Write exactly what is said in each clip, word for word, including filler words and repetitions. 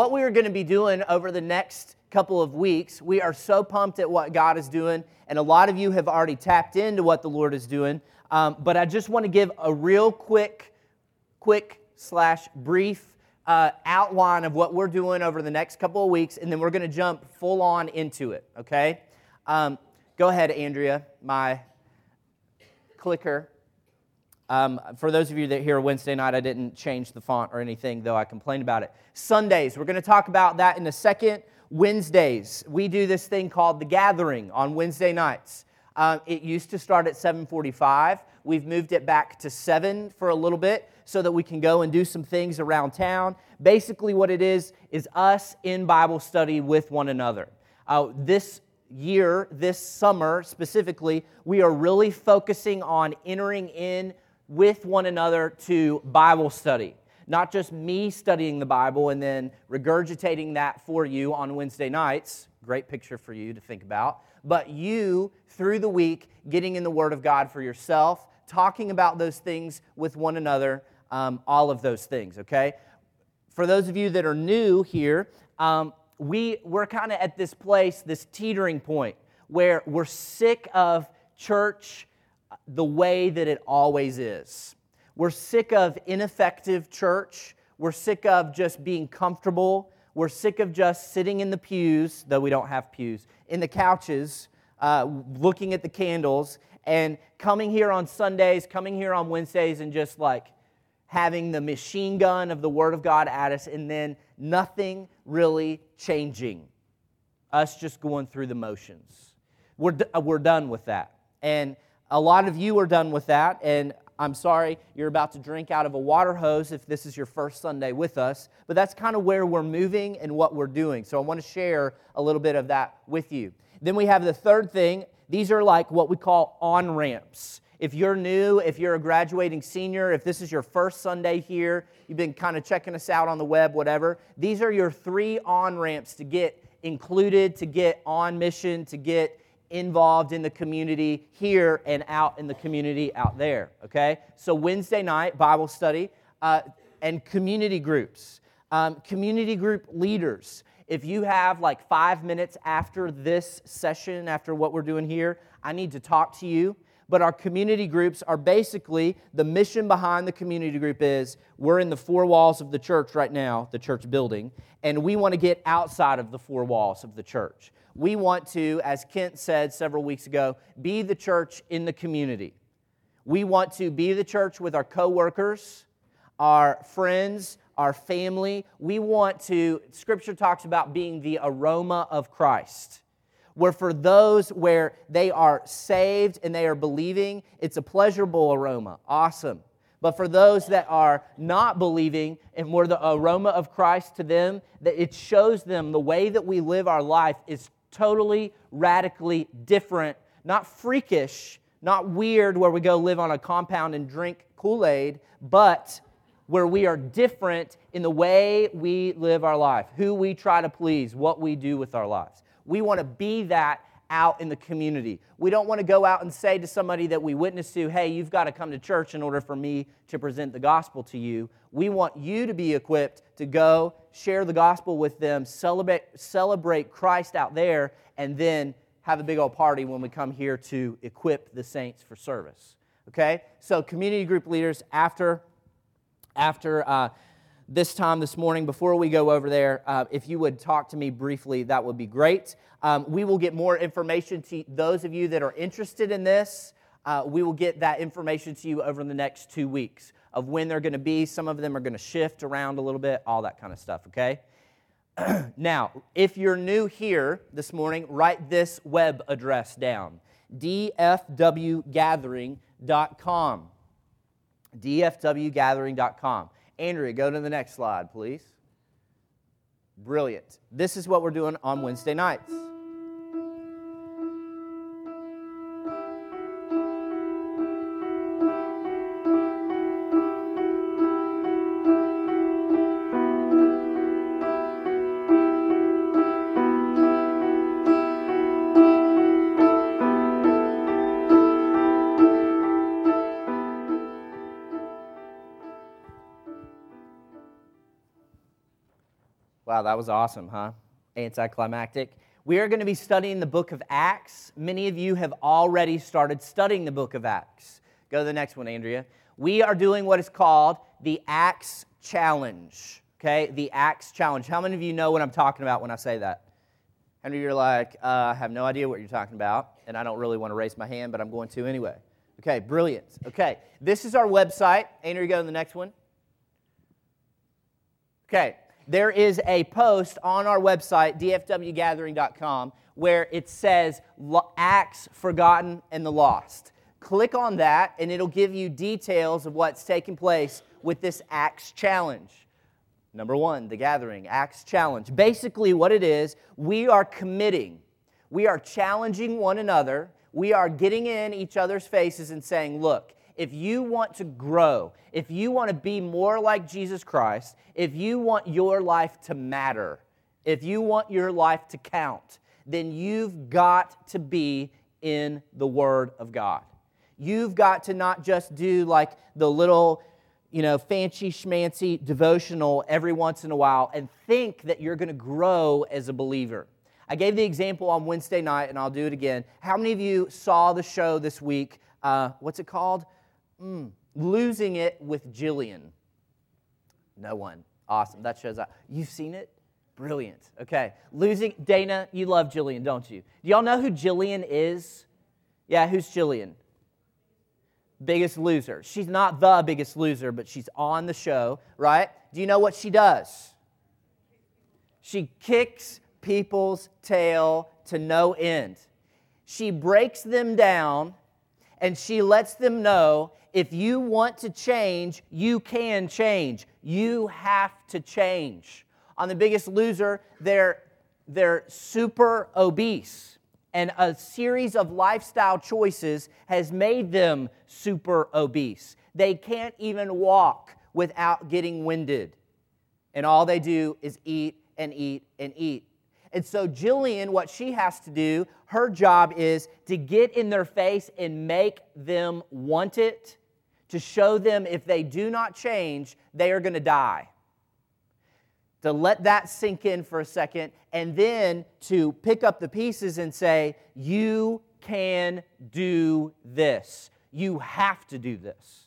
what we are going to be doing over the next couple of weeks. We are so pumped at what God is doing, and a lot of you have already tapped into what the Lord is doing, um, but I just want to give a real quick, quick slash brief uh, outline of what we're doing over the next couple of weeks, and then we're going to jump full on into it, okay? Um, go ahead, Andrea, my clicker. Um, for those of you that hear Wednesday night, I didn't change the font or anything, though I complained about it. Sundays, we're going to talk about that in a second. Wednesdays, we do this thing called The Gathering on Wednesday nights. Uh, it used to start at seven forty-five. We've moved it back to seven for a little bit so that we can go and do some things around town. Basically what it is, is us in Bible study with one another. Uh, this year, this summer specifically, we are really focusing on entering in with one another to Bible study. Not just me studying the Bible and then regurgitating that for you on Wednesday nights, great picture for you to think about, but you, through the week, getting in the Word of God for yourself, talking about those things with one another, um, all of those things, okay? For those of you that are new here, um, we, we're kind of at this place, this teetering point, where we're sick of church the way that it always is. We're sick of ineffective church. We're sick of just being comfortable. We're sick of just sitting in the pews, though we don't have pews, in the couches, uh, looking at the candles, and coming here on Sundays, coming here on Wednesdays, and just like having the machine gun of the Word of God at us, and then nothing really changing. Us just going through the motions. We're, d- we're done with that. And a lot of you are done with that, and I'm sorry you're about to drink out of a water hose if this is your first Sunday with us, but that's kind of where we're moving and what we're doing. So I want to share a little bit of that with you. Then we have the third thing. These are like what we call on-ramps. If you're new, if you're a graduating senior, if this is your first Sunday here, you've been kind of checking us out on the web, whatever, these are your three on-ramps to get included, to get on mission, to get involved in the community here and out in the community out there, okay? So Wednesday night, Bible study, uh, and community groups, um, community group leaders. If you have like five minutes after this session, after what we're doing here, I need to talk to you. But our community groups are basically, the mission behind the community group is we're in the four walls of the church right now, the church building, and we want to get outside of the four walls of the church. We want to, as Kent said several weeks ago, be the church in the community. We want to be the church with our coworkers, our friends, our family. We want to, Scripture talks about being the aroma of Christ, where for those where they are saved and they are believing, it's a pleasurable aroma. Awesome. But for those that are not believing and where the aroma of Christ to them, that it shows them the way that we live our life is totally, radically different, not freakish, not weird where we go live on a compound and drink Kool-Aid, but where we are different in the way we live our life, who we try to please, what we do with our lives. We want to be that out in the community. We don't want to go out and say to somebody that we witness to, hey, you've got to come to church in order for me to present the gospel to you. We want you to be equipped to go share the gospel with them, celebrate, celebrate Christ out there, and then have a big old party when we come here to equip the saints for service. Okay? So community group leaders, after, after uh, this time this morning, before we go over there, uh, if you would talk to me briefly, that would be great. Um, we will get more information to those of you that are interested in this. Uh, we will get that information to you over the next two weeks of when they're going to be. Some of them are going to shift around a little bit, all that kind of stuff, okay? Now, if you're new here this morning, write this web address down, d f w gathering dot com, d f w gathering dot com. Andrea, go to the next slide, please. Brilliant. This is what we're doing on Wednesday nights. Wow, Wow, that was awesome, huh? Anticlimactic. We are going to be studying the book of Acts. Many of you have already started studying the book of Acts. Go to the next one, Andrea. We are doing what is called the Acts Challenge, okay? The Acts Challenge. How many of you know what I'm talking about when I say that? How many of you are like, uh, I have no idea what you're talking about, and I don't really want to raise my hand, but I'm going to anyway. Okay, brilliant. Okay, this is our website. Andrea, go to the next one. Okay, there is a post on our website, d f w gathering dot com, where it says Acts, Forgotten, and the Lost. Click on that, and it'll give you details of what's taking place with this Acts Challenge. Number one, the gathering, Acts Challenge. Basically what it is, we are committing. We are challenging one another. We are getting in each other's faces and saying, look, if you want to grow, if you want to be more like Jesus Christ, if you want your life to matter, if you want your life to count, then you've got to be in the Word of God. You've got to not just do like the little, you know, fancy schmancy devotional every once in a while and think that you're going to grow as a believer. I gave the example on Wednesday night, and I'll do it again. How many of you saw the show this week? Uh, what's it called? Mm, Losing It with Jillian. No one. Awesome. That shows up. You've seen it? Brilliant. Okay. Losing. Dana, you love Jillian, don't you? Do y'all know who Jillian is? Yeah, who's Jillian? Biggest Loser. She's not the Biggest Loser, but she's on the show, right? Do you know what she does? She kicks people's tail to no end. She breaks them down and she lets them know if you want to change, you can change. You have to change. On The Biggest Loser, they're, they're super obese, and a series of lifestyle choices has made them super obese. They can't even walk without getting winded, and all they do is eat and eat and eat. And so Jillian, what she has to do, her job is to get in their face and make them want it, to show them if they do not change, they are going to die. To let that sink in for a second, and then to pick up the pieces and say, you can do this. You have to do this.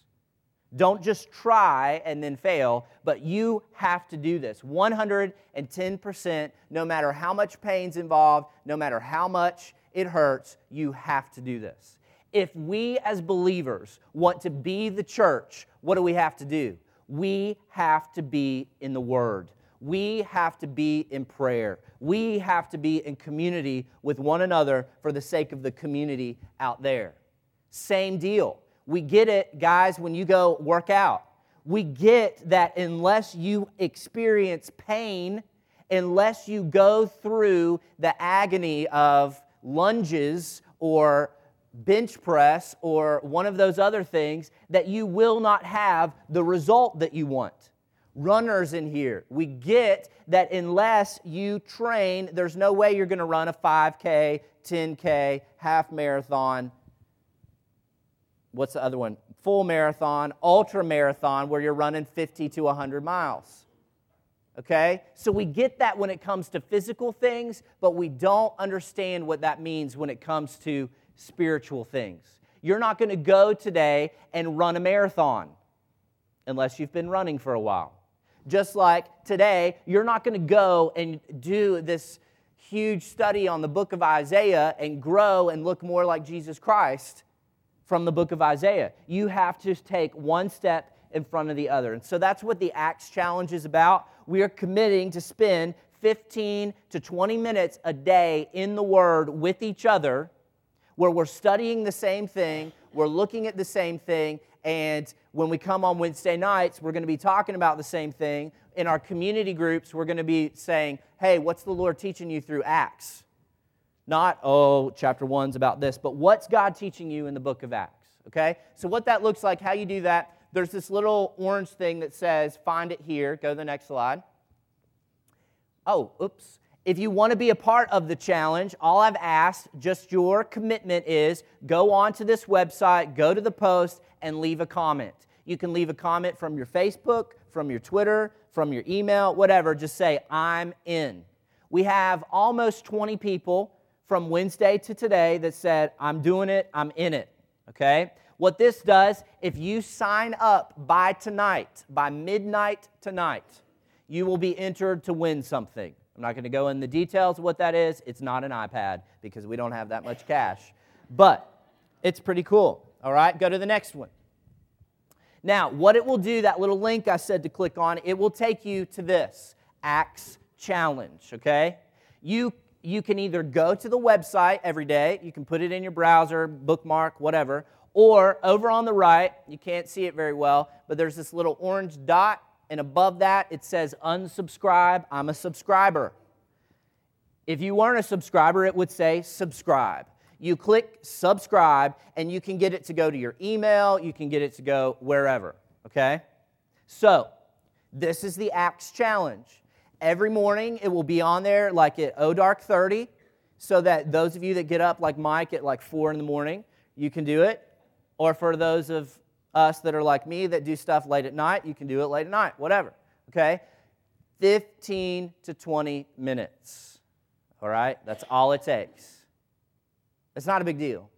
Don't just try and then fail, but you have to do this. one hundred ten percent, no matter how much pain's involved, no matter how much it hurts, you have to do this. If we as believers want to be the church, what do we have to do? We have to be in the Word. We have to be in prayer. We have to be in community with one another for the sake of the community out there. Same deal. We get it, guys, when you go work out. We get that unless you experience pain, unless you go through the agony of lunges or bench press or one of those other things, that you will not have the result that you want. Runners in here, we get that unless you train, there's no way you're going to run a five K, ten K, half marathon. What's the other one? Full marathon, ultra marathon, where you're running fifty to one hundred miles. Okay? So we get that when it comes to physical things, but we don't understand what that means when it comes to spiritual things. You're not going to go today and run a marathon unless you've been running for a while. Just like today, you're not going to go and do this huge study on the book of Isaiah and grow and look more like Jesus Christ from the book of Isaiah. You have to take one step in front of the other. And so that's what the Acts Challenge is about. We are committing to spend fifteen to twenty minutes a day in the Word with each other, where we're studying the same thing, we're looking at the same thing, and when we come on Wednesday nights, we're going to be talking about the same thing. In our community groups, we're going to be saying, hey, what's the Lord teaching you through Acts? Not, oh, chapter one's about this, but what's God teaching you in the book of Acts, okay? So what that looks like, how you do that, there's this little orange thing that says, find it here. Go to the next slide. Oh, oops. If you want to be a part of the challenge, all I've asked, just your commitment is, go onto this website, go to the post, and leave a comment. You can leave a comment from your Facebook, from your Twitter, from your email, whatever, just say, I'm in. We have almost twenty people from Wednesday to today that said, I'm doing it, I'm in it, okay? What this does, if you sign up by tonight, by midnight tonight, you will be entered to win something. I'm not going to go in the details of what that is. It's not an iPad because we don't have that much cash. But it's pretty cool. All right, go to the next one. Now, what it will do, that little link I said to click on, it will take you to this, Acts Challenge, okay? You you can either go to the website every day, you can put it in your browser, bookmark, whatever, or over on the right, you can't see it very well, but there's this little orange dot, and above that it says unsubscribe, I'm a subscriber. If you weren't a subscriber, it would say subscribe. You click subscribe, and you can get it to go to your email. You can get it to go wherever, okay? So this is the Acts Challenge. Every morning, it will be on there like at oh dark thirty, so that those of you that get up like Mike at like four in the morning, you can do it. Or for those of us that are like me that do stuff late at night, you can do it late at night, whatever, okay? fifteen to twenty minutes, all right? That's all it takes. It's not a big deal.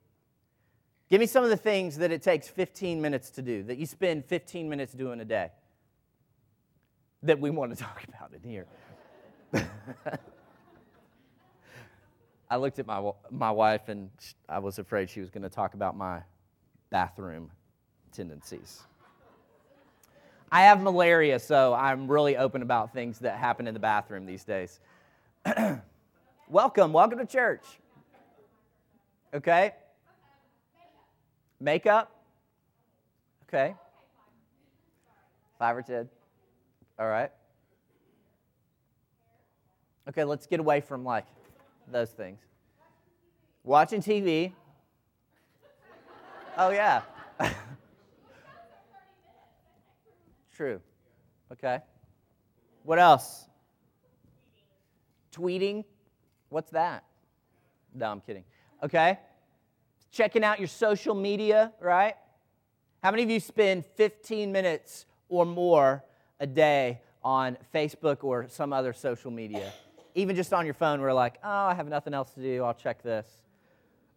Give me some of the things that it takes fifteen minutes to do, that you spend fifteen minutes doing a day, that we want to talk about in here. I looked at my my wife, and I was afraid she was going to talk about my bathroom tendencies. I have malaria, so I'm really open about things that happen in the bathroom these days. Welcome, welcome to church. Okay. Makeup. Okay. Five or ten. All right. Okay, let's get away from like those things. Watching T V. Oh, yeah. True. Okay. What else? Tweeting. What's that? No, I'm kidding. Okay? Checking out your social media, right? How many of you spend fifteen minutes or more a day on Facebook or some other social media? Even just on your phone, we're like, oh, I have nothing else to do. I'll check this.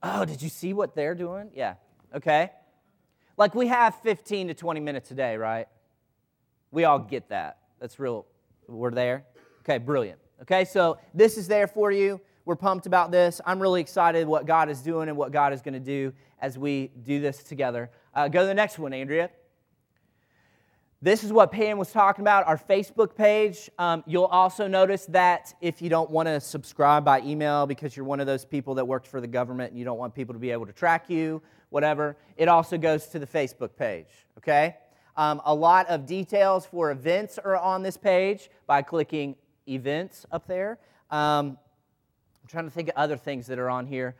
Oh, did you see what they're doing? Yeah. Okay? Like, we have fifteen to twenty minutes a day, right? We all get that. That's real. We're there. Okay, brilliant. Okay, so this is there for you. We're pumped about this. I'm really excited what God is doing and what God is going to do as we do this together. Uh, go to the next one, Andrea. This is what Pam was talking about, our Facebook page. Um, you'll also notice that if you don't want to subscribe by email because you're one of those people that works for the government and you don't want people to be able to track you, whatever, it also goes to the Facebook page, okay? Um, a lot of details for events are on this page by clicking events up there. Um, I'm trying to think of other things that are on here.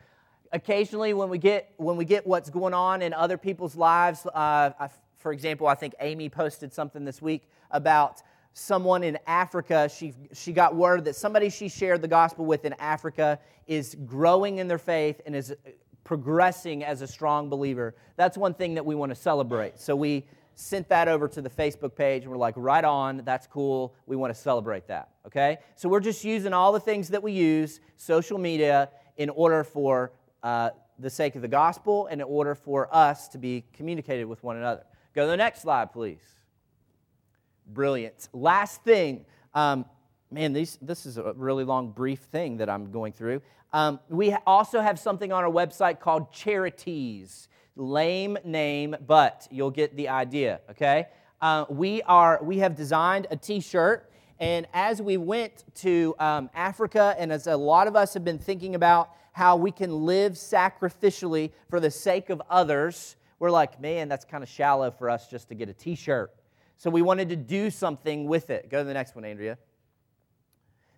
Occasionally, when we get when we get what's going on in other people's lives, uh, I, for example, I think Amy posted something this week about someone in Africa. She she got word that somebody she shared the gospel with in Africa is growing in their faith and is progressing as a strong believer. That's one thing that we want to celebrate. So we sent that over to the Facebook page, and we're like, right on, that's cool, we want to celebrate that, okay? So we're just using all the things that we use, social media, in order for uh, the sake of the gospel and in order for us to be communicated with one another. Go to the next slide, please. Brilliant. Last thing. Um, man, these, this is a really long, brief thing that I'm going through. Um, we also have something on our website called Charities. Lame name, but you'll get the idea, okay? Uh, we are we have designed a T-shirt, and as we went to um, Africa, and as a lot of us have been thinking about how we can live sacrificially for the sake of others, we're like, man, that's kind of shallow for us just to get a T-shirt. So we wanted to do something with it. Go to the next one, Andrea.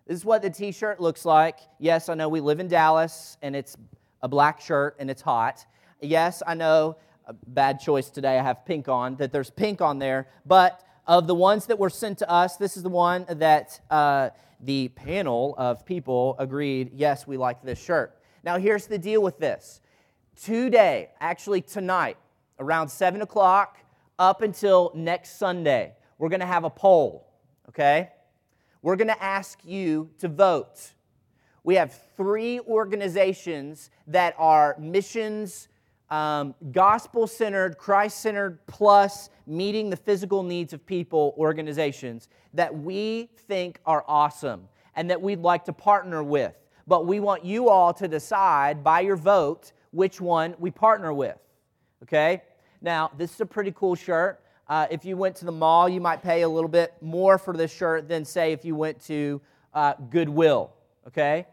This is what the T-shirt looks like. Yes, I know we live in Dallas, and it's a black shirt, and it's hot. Yes, I know, a bad choice today, I have pink on, that there's pink on there, but of the ones that were sent to us, this is the one that uh, the panel of people agreed, yes, we like this shirt. Now, here's the deal with this. Today, actually tonight, around seven o'clock, up until next Sunday, we're going to have a poll, okay? We're going to ask you to vote. We have three organizations that are missions, um, gospel-centered, Christ-centered, plus meeting the physical needs of people organizations that we think are awesome and that we'd like to partner with. But we want you all to decide by your vote which one we partner with, okay? Now, this is a pretty cool shirt. Uh, if you went to the mall, you might pay a little bit more for this shirt than, say, if you went to uh, Goodwill, okay?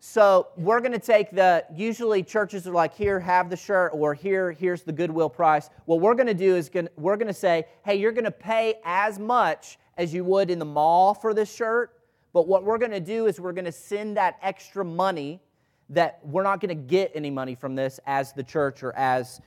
So we're going to take the, usually churches are like, here, have the shirt, or here, here's the Goodwill price. What we're going to do is gonna, we're going to say, hey, you're going to pay as much as you would in the mall for this shirt, but what we're going to do is we're going to send that extra money that we're not going to get any money from this as the church or as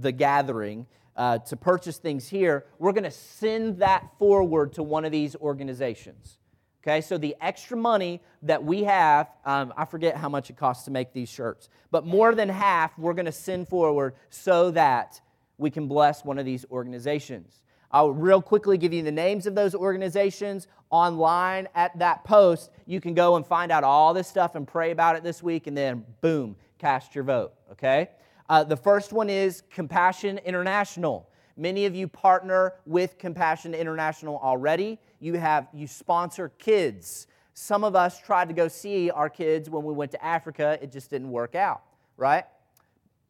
the gathering uh, to purchase things here. We're going to send that forward to one of these organizations. Okay, so the extra money that we have, um, I forget how much it costs to make these shirts, but more than half we're going to send forward so that we can bless one of these organizations. I'll real quickly give you the names of those organizations. Online at that post, you can go and find out all this stuff and pray about it this week, and then, boom, cast your vote, okay? Uh, the first one is Compassion International. Many of you partner with Compassion International already. You have you sponsor kids. Some of us tried to go see our kids when we went to Africa. It just didn't work out, right?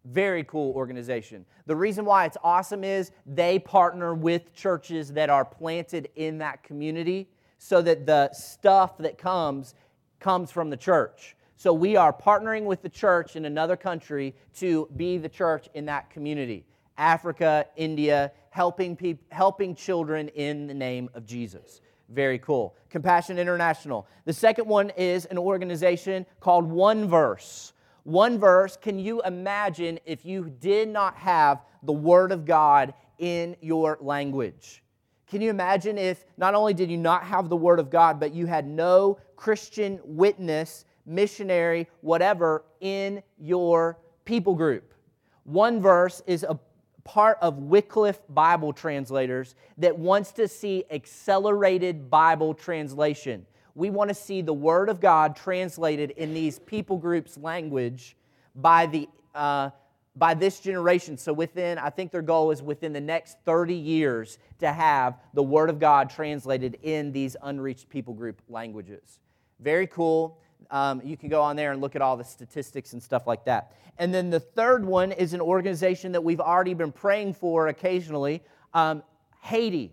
Very cool organization. The reason why it's awesome is they partner with churches that are planted in that community so that the stuff that comes comes from the church. So we are partnering with the church in another country to be the church in that community. Africa, India, helping people, helping children in the name of Jesus. Very cool. Compassion International. The second one is an organization called One Verse. One Verse, can you imagine if you did not have the Word of God in your language? Can you imagine if not only did you not have the Word of God, but you had no Christian witness, missionary, whatever, in your people group? One Verse is a part of Wycliffe Bible Translators that wants to see accelerated Bible translation. We want to see the Word of God translated in these people groups' language by the uh, by this generation. So within, I think their goal is within the next thirty years to have the Word of God translated in these unreached people group languages. Very cool. Um, you can go on there and look at all the statistics and stuff like that. And then the third one is an organization that we've already been praying for occasionally, um, Haiti.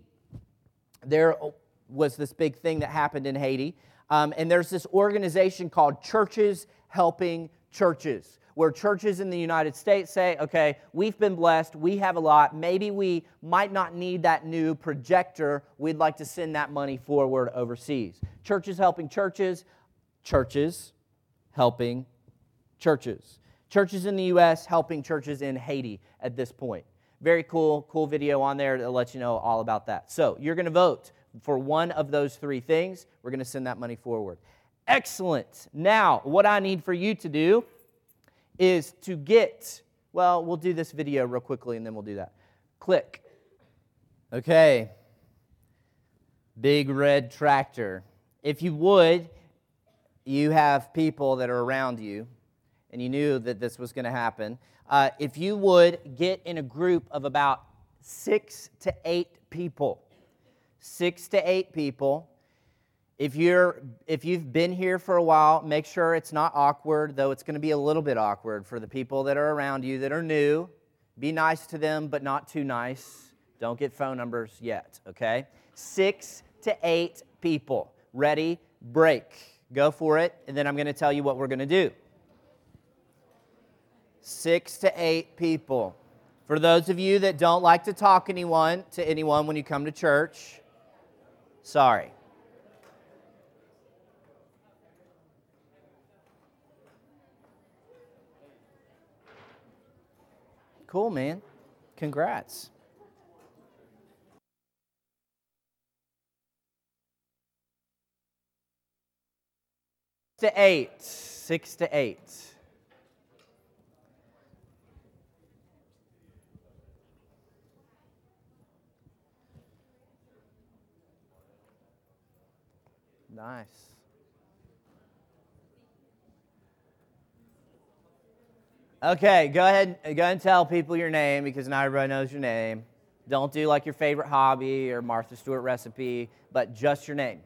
There was this big thing that happened in Haiti. Um, and there's this organization called Churches Helping Churches, where churches in the United States say, okay, we've been blessed, we have a lot, maybe we might not need that new projector, we'd like to send that money forward overseas. Churches Helping Churches, Churches helping churches. Churches in the U S helping churches in Haiti at this point. Very cool, cool video on there that lets you know all about that. So you're going to vote for one of those three things. We're going to send that money forward. Excellent. Now, what I need for you to do is to get, well, we'll do this video real quickly and then we'll do that. Click. Okay. Big red tractor. If you would, you have people that are around you, and you knew that this was going to happen. Uh, if you would get in a group of about six to eight people, six to eight people. If you're if you've been here for a while, make sure it's not awkward, though it's going to be a little bit awkward for the people that are around you that are new. Be nice to them, but not too nice. Don't get phone numbers yet. Okay, six to eight people. Ready? Break. Go for it, and then I'm going to tell you what we're going to do. Six to eight people. For those of you that don't like to talk anyone to anyone when you come to church, sorry. Cool, man. Congrats. To eight, six to eight. Nice. Okay, go ahead, go ahead and tell people your name, because not everybody knows your name. Don't do like your favorite hobby or Martha Stewart recipe, but just your name.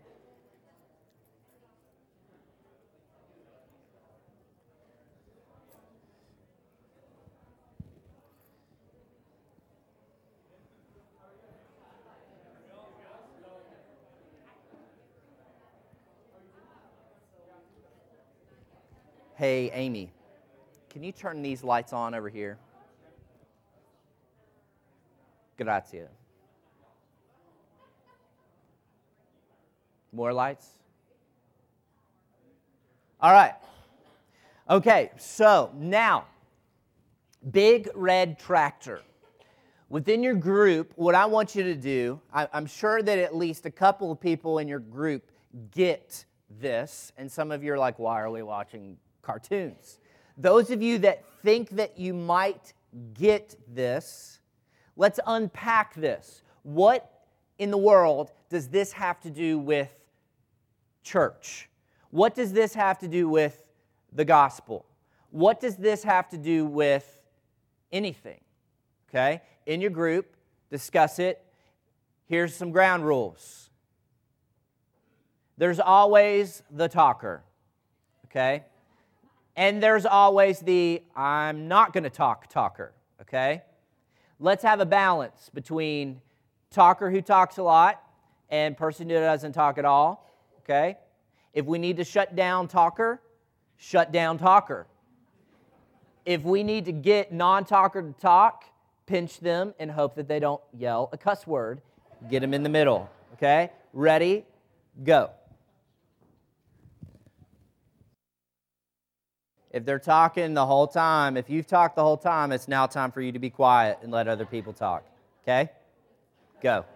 Hey, Amy, can you turn these lights on over here? Grazie. More lights? All right. Okay, so now, big red tractor. Within your group, what I want you to do, I, I'm sure that at least a couple of people in your group get this, and some of you are like, why are we watching cartoons? Those of you that think that you might get this, let's unpack this. What in the world does this have to do with church? What does this have to do with the gospel? What does this have to do with anything? Okay? In your group, discuss it. Here's some ground rules. There's always the talker. Okay? And there's always the, I'm not going to talk talker, okay? Let's have a balance between talker who talks a lot and person who doesn't talk at all, okay? If we need to shut down talker, shut down talker. If we need to get non-talker to talk, pinch them and hope that they don't yell a cuss word. Get them in the middle, okay? Ready, go. If they're talking the whole time, if you've talked the whole time, it's now time for you to be quiet and let other people talk. Okay? Go.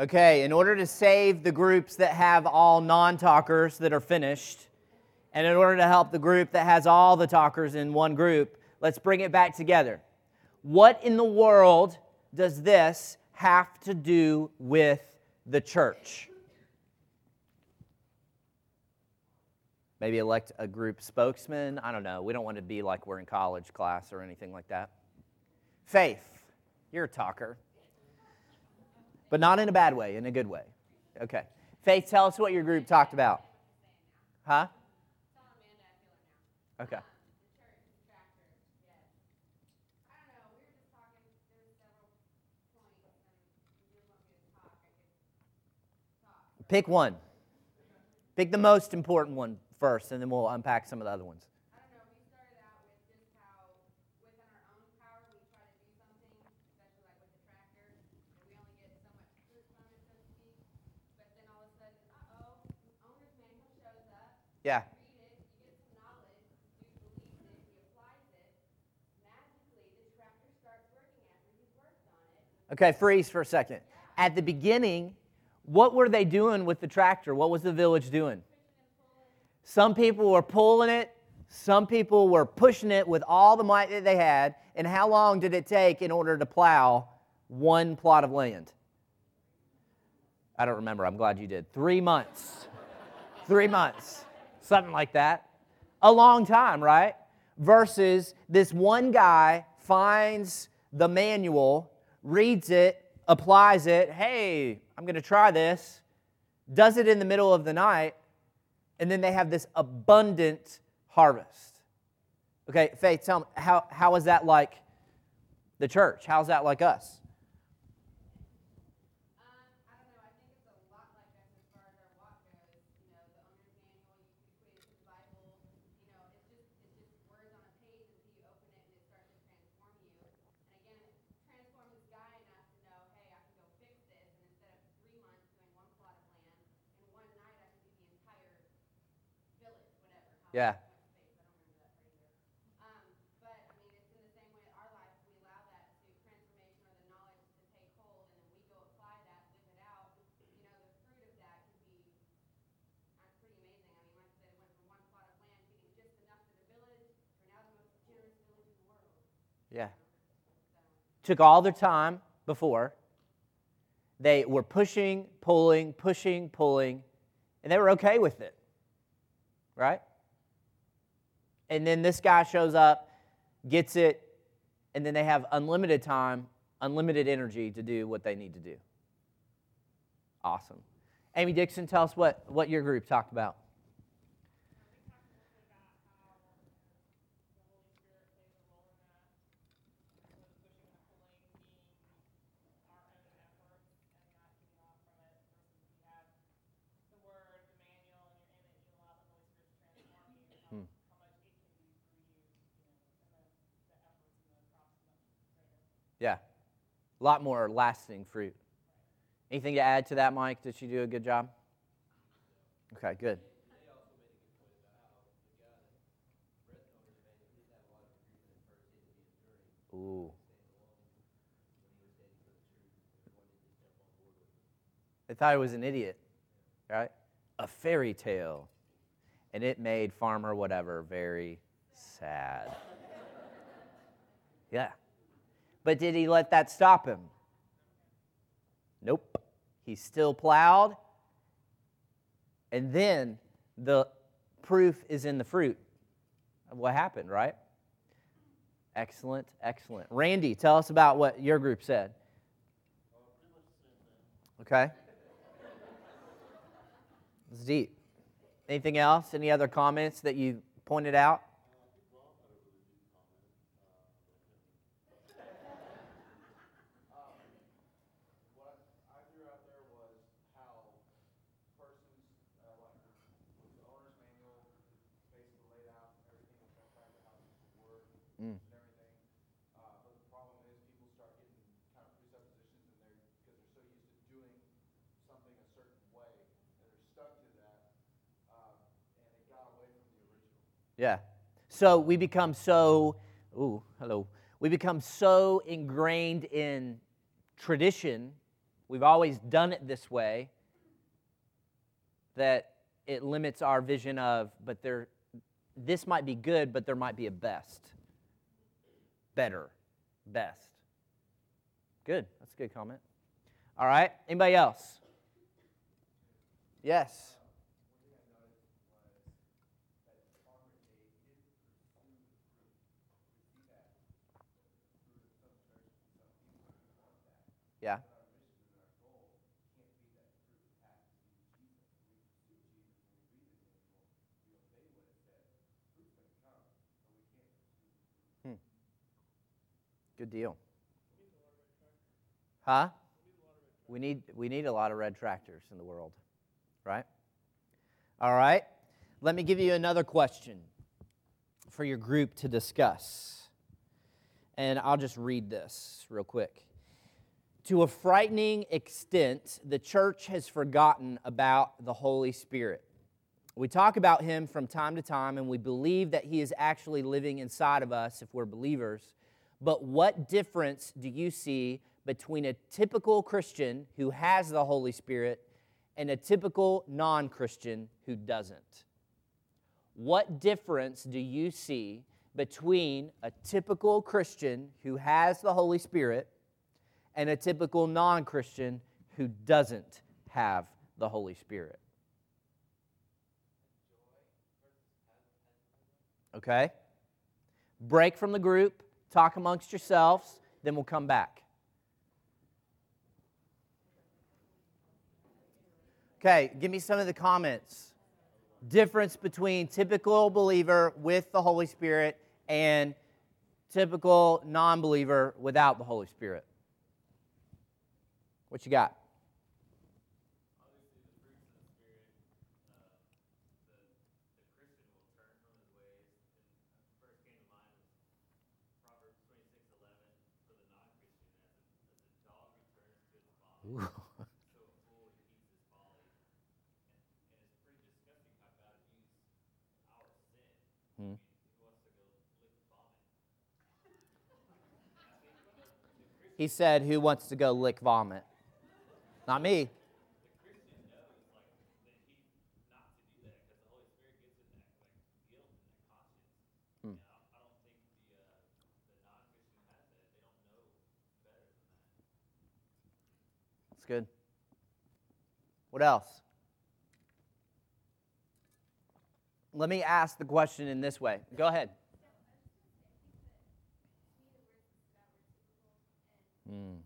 Okay, in order to save the groups that have all non-talkers that are finished, and in order to help the group that has all the talkers in one group, let's bring it back together. What in the world does this have to do with the church? Maybe elect a group spokesman. I don't know. We don't want to be like we're in college class or anything like that. Faith, you're a talker. But not in a bad way, in a good way. Okay. Faith, tell us what your group talked about. Huh? Okay. Pick one. Pick the most important one first, and then we'll unpack some of the other ones. I don't know, we started out with just how within our own power we try to do something, especially like with the tractor, and we only get so much fruit from it, so to speak, but then all of a sudden, uh-oh, owner's manual shows up. Yeah. You read it, you get some knowledge, you believe it, you apply it, magically the tractor starts working after you've worked on it. Okay, freeze for a second. Yeah. At the beginning, what were they doing with the tractor? What was the village doing? Some people were pulling it. Some people were pushing it with all the might that they had. And how long did it take in order to plow one plot of land? I don't remember. I'm glad you did. Three months. Three months. Something like that. A long time, right? Versus this one guy finds the manual, reads it, applies it. Hey, I'm going to try this. Does it in the middle of the night. And then they have this abundant harvest. Okay, Faith, tell me, how, how is that like the church? How is that like us? Um, I don't know. I think it's a lot like us as far as our walk goes. You know, the owner's manual, you can equate it to the Bible. You know, it's just, it's just words on a page until you open it and it starts to transform you. And again, it transforms this guy enough to know, hey, I can go fix this. And instead of three months doing one plot of land, in one night I can do the entire Yeah. Yeah. Took all their time before, They were pushing, pulling, pushing, pulling, and they were okay with it, right? And then this guy shows up, gets it, and then they have unlimited time, unlimited energy to do what they need to do. Awesome. Amy Dixon, tell us what, what your group talked about. Yeah, a lot more lasting fruit. Anything to add to that, Mike? Did she do a good job? Okay, good. Ooh. They thought he was an idiot, right? A fairy tale. And it made farmer whatever very sad. Yeah. But did he let that stop him? Nope. He still plowed. And then the proof is in the fruit of what happened, right? Excellent, excellent. Randy, tell us about what your group said. Okay. It's deep. Anything else? Any other comments that you pointed out? Yeah. So we become so, ooh, hello. We become so ingrained in tradition, we've always done it this way, that it limits our vision of, but there, this might be good, but there might be a best. Better. Best. Good. That's a good comment. All right. Anybody else? Yes. Yeah. Hmm. Good deal. Huh? We need we need a lot of red tractors in the world, right? All right. Let me give you another question for your group to discuss. And I'll just read this real quick. To a frightening extent, the church has forgotten about the Holy Spirit. We talk about Him from time to time, and we believe that He is actually living inside of us if we're believers. But what difference do you see between a typical Christian who has the Holy Spirit and a typical non-Christian who doesn't? What difference do you see between a typical Christian who has the Holy Spirit and a typical non-Christian who doesn't have the Holy Spirit? Okay? Break from the group, talk amongst yourselves, then we'll come back. Okay, give me some of the comments. Difference between typical believer with the Holy Spirit and typical non-believer without the Holy Spirit. What you got? Obviously, the fruits of the Spirit, uh, the, the Christian will turn from his ways. And first came to mind was Proverbs twenty-six eleven, for the non-Christian, as a, as a dog returns to his vomit, so a fool heeds his folly. And, and it's pretty disgusting how God views our sin. Hmm. He wants to go lick vomit. He said, "Who wants to go lick vomit?" Not me. The Christian knows like that he not to do that because the Holy Spirit gives him that like guilt and that conscience. Mm. Now, I don't think the uh, the non-Christian has that. They don't know better than that. That's That's good. What else? Let me ask the question in this way. Go ahead. Mm.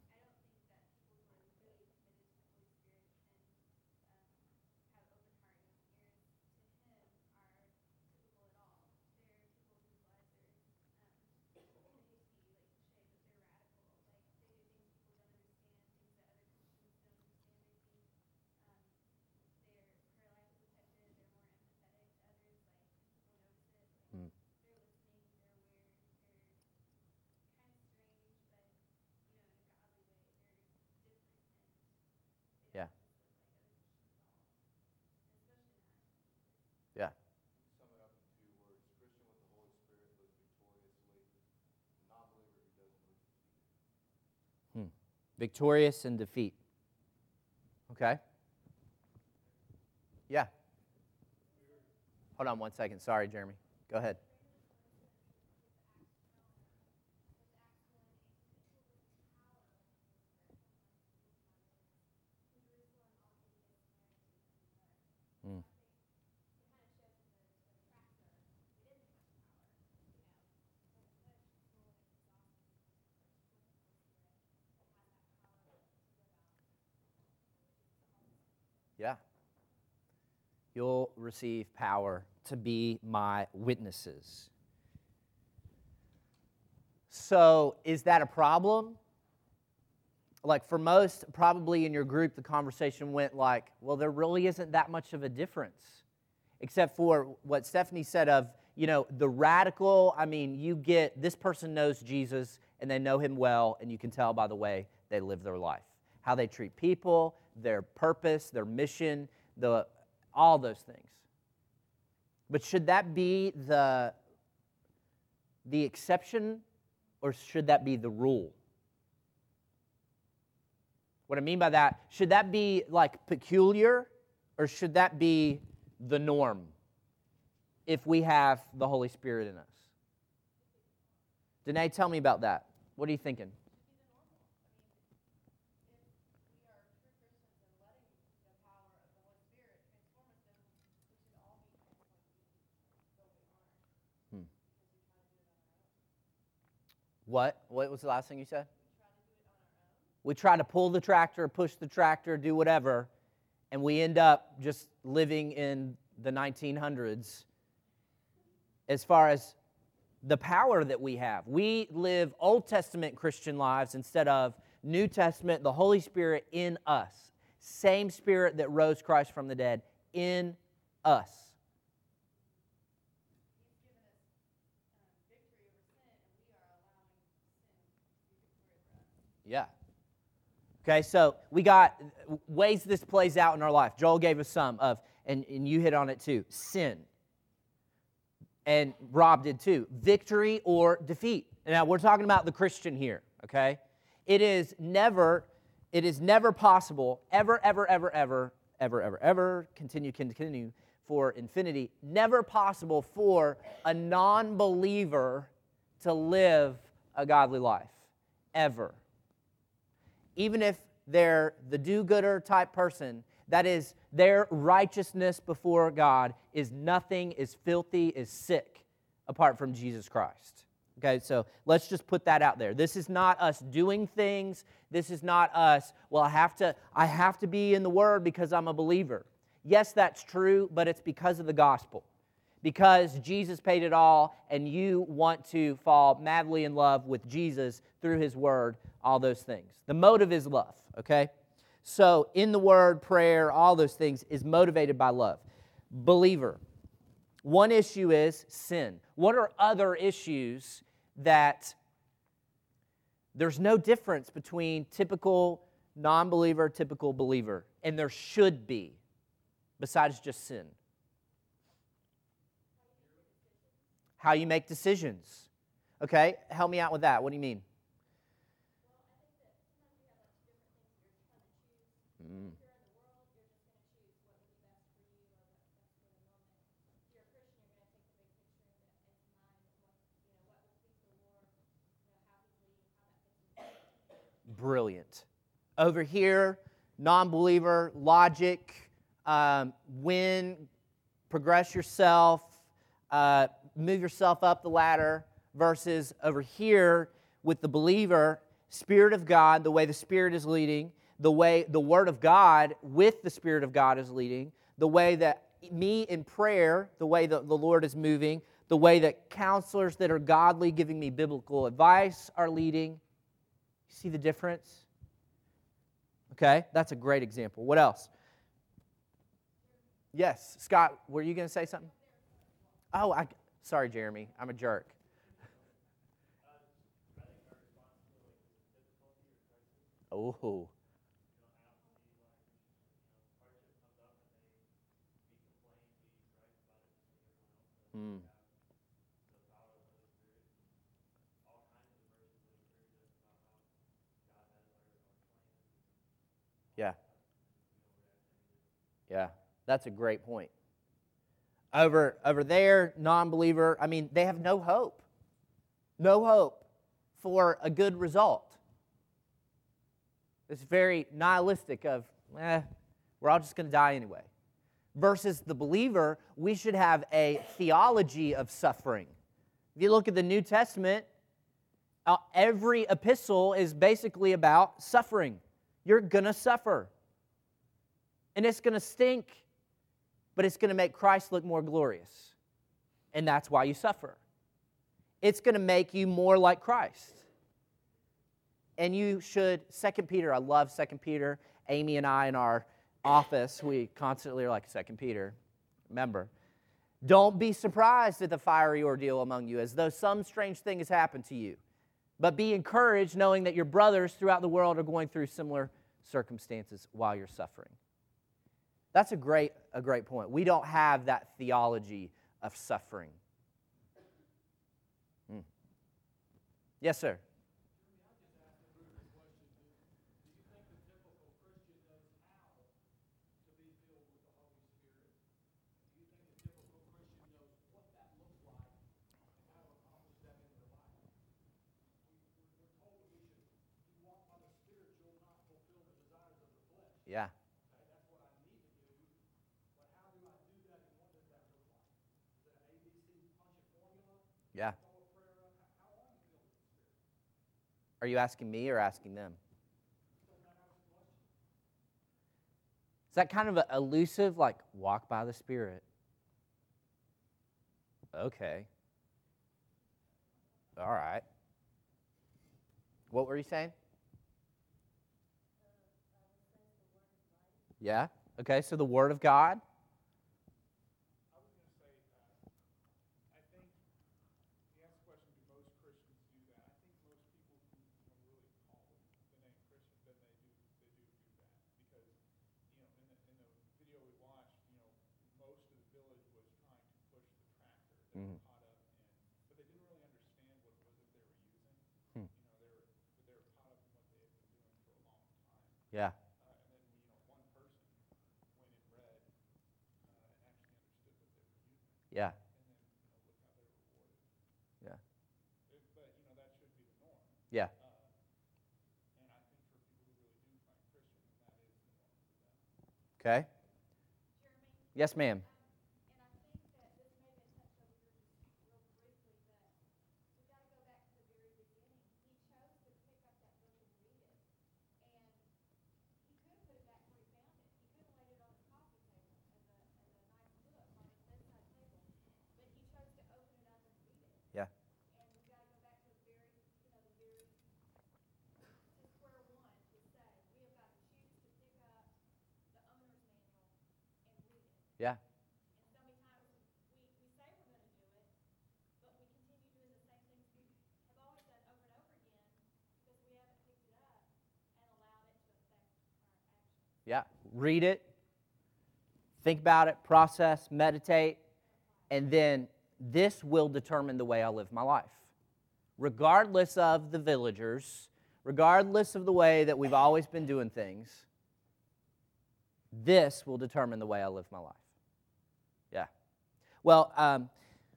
Victorious in defeat. Okay. Yeah. Hold on one second. Sorry, Jeremy. Go ahead. Mm. Yeah. You'll receive power to be my witnesses. So is that a problem? Like for most, probably in your group, the conversation went like, well, there really isn't that much of a difference. Except for what Stephanie said of, you know, the radical, I mean, you get, this person knows Jesus and they know him well, and you can tell by the way they live their life, how they treat people, their purpose, their mission, the all those things. But should that be the, the exception, or should that be the rule? What I mean by that, should that be like peculiar, or should that be the norm if we have the Holy Spirit in us? Danae, tell me about that. What are you thinking? What? What was the last thing you said? We try to pull the tractor, push the tractor, do whatever, and we end up just living in the nineteen hundreds as far as the power that we have. We live Old Testament Christian lives instead of New Testament, the Holy Spirit in us. Same Spirit that rose Christ from the dead in us. Yeah. Okay, so we got ways this plays out in our life. Joel gave us some of, and, and you hit on it too, sin. And Rob did too, victory or defeat. Now, we're talking about the Christian here, okay? It is never, it is never possible, ever, ever, ever, ever, ever, ever, ever, continue, continue, for infinity, never possible for a non-believer to live a godly life, ever. Even if they're the do-gooder type person, that is, their righteousness before God is nothing, is filthy, is sick, apart from Jesus Christ. Okay, so let's just put that out there. This is not us doing things. This is not us, well, I have to, I have to be in the Word because I'm a believer. Yes, that's true, but it's because of the gospel. Because Jesus paid it all, and you want to fall madly in love with Jesus through His Word, all those things. The motive is love, okay? So in the Word, prayer, all those things is motivated by love. Believer. One issue is sin. What are other issues that there's no difference between typical non-believer, typical believer, and there should be, besides just sin? How you make decisions. Okay, help me out with that. What do you mean? Mm. Brilliant. Over here, non-believer, logic, um, win, progress yourself, uh, move yourself up the ladder, versus over here with the believer, Spirit of God, the way the Spirit is leading, the way the Word of God with the Spirit of God is leading, the way that me in prayer, the way that the Lord is moving, the way that counselors that are godly giving me biblical advice are leading. You see the difference? Okay, that's a great example. What else? Yes, Scott, were you going to say something? Oh, I, sorry, Jeremy, I'm a jerk. Oh. Hmm. Yeah. Yeah, that's a great point. Over over there, non-believer, I mean, they have no hope. No hope for a good result. It's very nihilistic of, eh, we're all just going to die anyway. Versus the believer, we should have a theology of suffering. If you look at the New Testament, uh, every epistle is basically about suffering. You're going to suffer. And it's going to stink, but it's going to make Christ look more glorious. And that's why you suffer. It's going to make you more like Christ. And you should, Second Peter, I love Second Peter. Amy and I in our office, we constantly are like Second Peter. Remember, don't be surprised at the fiery ordeal among you, as though some strange thing has happened to you. But be encouraged, knowing that your brothers throughout the world are going through similar circumstances while you're suffering. That's a great, a great point. We don't have that theology of suffering. Mm. Yes, sir. Yeah. Yeah. Are you asking me or asking them? Is that kind of an elusive, like, walk by the Spirit? Okay. All right. What were you saying? Yeah? Okay, so the Word of God. I was going to say, uh, I think the ask question, do most Christians do that? I think most people who are really called the name Christian, then they do they do do that. Because, you know, in the in the video we watched, you know, most of the village was trying to push the tractor. They mm-hmm. were caught up in, but they didn't really understand what it was that they were using. Hmm. You know, they were they were caught up in what they had been doing for a long time. Yeah. Yeah. Yeah. But, you know, that should be the norm. Yeah. And I think for people who really do find Christian, that is the norm for them. Okay. Yes, ma'am. And I think that this may be touched over real briefly, but we got to go back to the very beginning. He chose to pick up that book and read it, and he could have put it back where he found it. He could have laid it on the coffee table as a as a nice book. Yeah. And we got to go back to the very, you know, the very to square one to say we have got to choose to pick up the owner's manual and read it. Yeah. And so many times we, we say we're going to do it, but we continue doing the same things we have always done over and over again because we haven't picked it up and allowed it to affect our actions. Yeah. Read it, think about it, process, meditate, and then this will determine the way I live my life. Regardless of the villagers, regardless of the way that we've always been doing things, this will determine the way I live my life. Yeah. Well, um,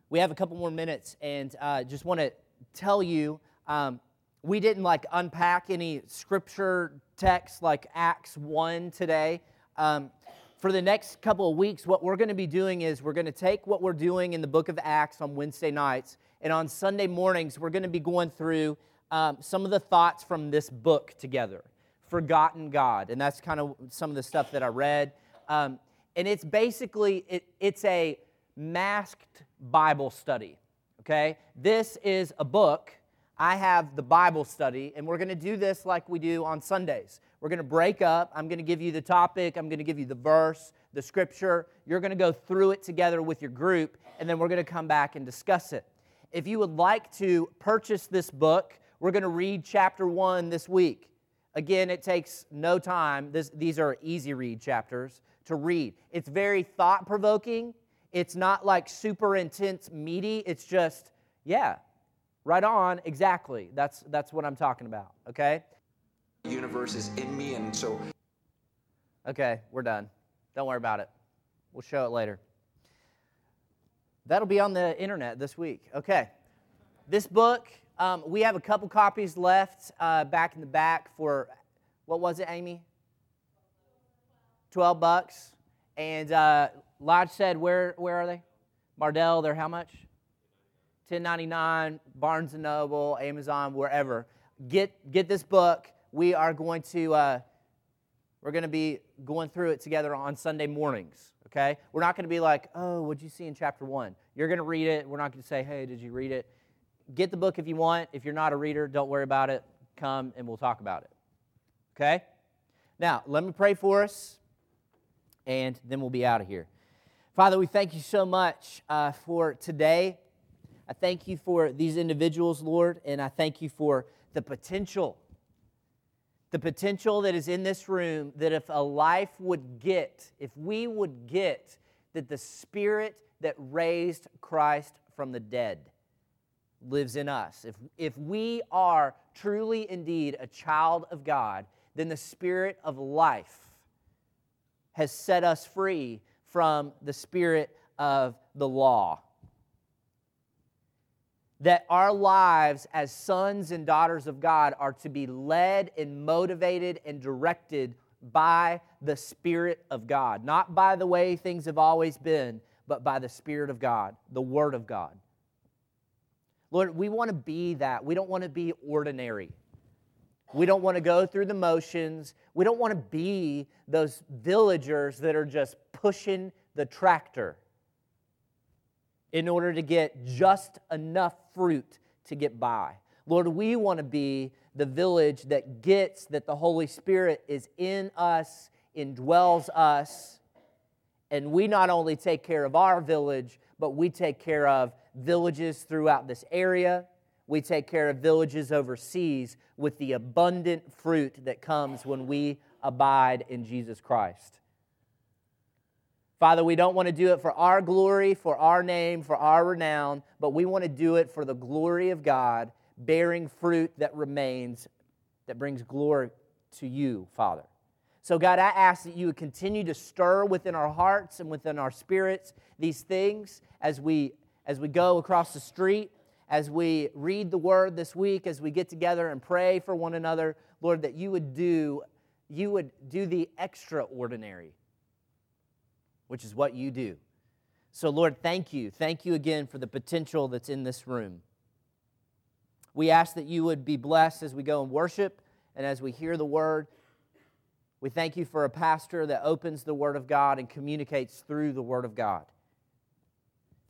we have a couple more minutes, and uh, just want to tell you, um, we didn't like unpack any scripture texts like Acts one today. Um, for the next couple of weeks, what we're going to be doing is we're going to take what we're doing in the book of Acts on Wednesday nights, and on Sunday mornings, we're going to be going through um, some of the thoughts from this book together, Forgotten God, and that's kind of some of the stuff that I read. Um, and it's basically, it, it's a masked Bible study, okay? This is a book. I have the Bible study, and we're going to do this like we do on Sundays. We're going to break up. I'm going to give you the topic. I'm going to give you the verse, the scripture. You're going to go through it together with your group, and then we're going to come back and discuss it. If you would like to purchase this book, we're going to read chapter one this week. Again, it takes no time. This, these are easy read chapters to read. It's very thought-provoking. It's not like super intense, meaty. It's just, yeah, right on, exactly. That's that's what I'm talking about, okay? The universe is in me, and so... Okay, we're done. Don't worry about it. We'll show it later. That'll be on the internet this week. Okay. This book, um, we have a couple copies left uh, back in the back for, what was it, Amy? twelve bucks. And uh, Lodge said, where where are they? Mardell, they're how much? ten ninety-nine, Barnes and Noble, Amazon, wherever. Get get this book. We are going to uh, we're going to be going through it together on Sunday mornings. Okay, we're not going to be like, oh, what'd you see in chapter one? You're going to read it. We're not going to say, hey, did you read it? Get the book if you want. If you're not a reader, don't worry about it. Come and we'll talk about it. Okay. Now let me pray for us, and then we'll be out of here. Father, we thank you so much uh, for today. I thank you for these individuals, Lord, and I thank you for the potential, the potential that is in this room, that if a life would get, if we would get that the Spirit that raised Christ from the dead lives in us. If, if we are truly indeed a child of God, then the Spirit of life has set us free from the spirit of the law. That our lives as sons and daughters of God are to be led and motivated and directed by the Spirit of God. Not by the way things have always been, but by the Spirit of God, the Word of God. Lord, we want to be that. We don't want to be ordinary. We don't want to go through the motions. We don't want to be those villagers that are just pushing the tractor in order to get just enough fruit to get by. Lord, we want to be the village that gets that the Holy Spirit is in us, indwells us, and we not only take care of our village, but we take care of villages throughout this area. We take care of villages overseas with the abundant fruit that comes when we abide in Jesus Christ. Father, we don't want to do it for our glory, for our name, for our renown, but we want to do it for the glory of God, bearing fruit that remains, that brings glory to you, Father. So God, I ask that you would continue to stir within our hearts and within our spirits these things as we, as we go across the street, as we read the Word this week, as we get together and pray for one another, Lord, that you would do, you would do the extraordinary, which is what you do. So, Lord, thank you. Thank you again for the potential that's in this room. We ask that you would be blessed as we go and worship and as we hear the Word. We thank you for a pastor that opens the Word of God and communicates through the Word of God.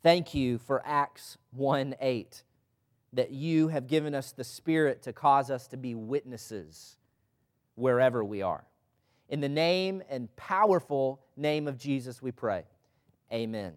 Thank you for Acts one eight, that you have given us the Spirit to cause us to be witnesses wherever we are. In the name and powerful name of Jesus, we pray. Amen.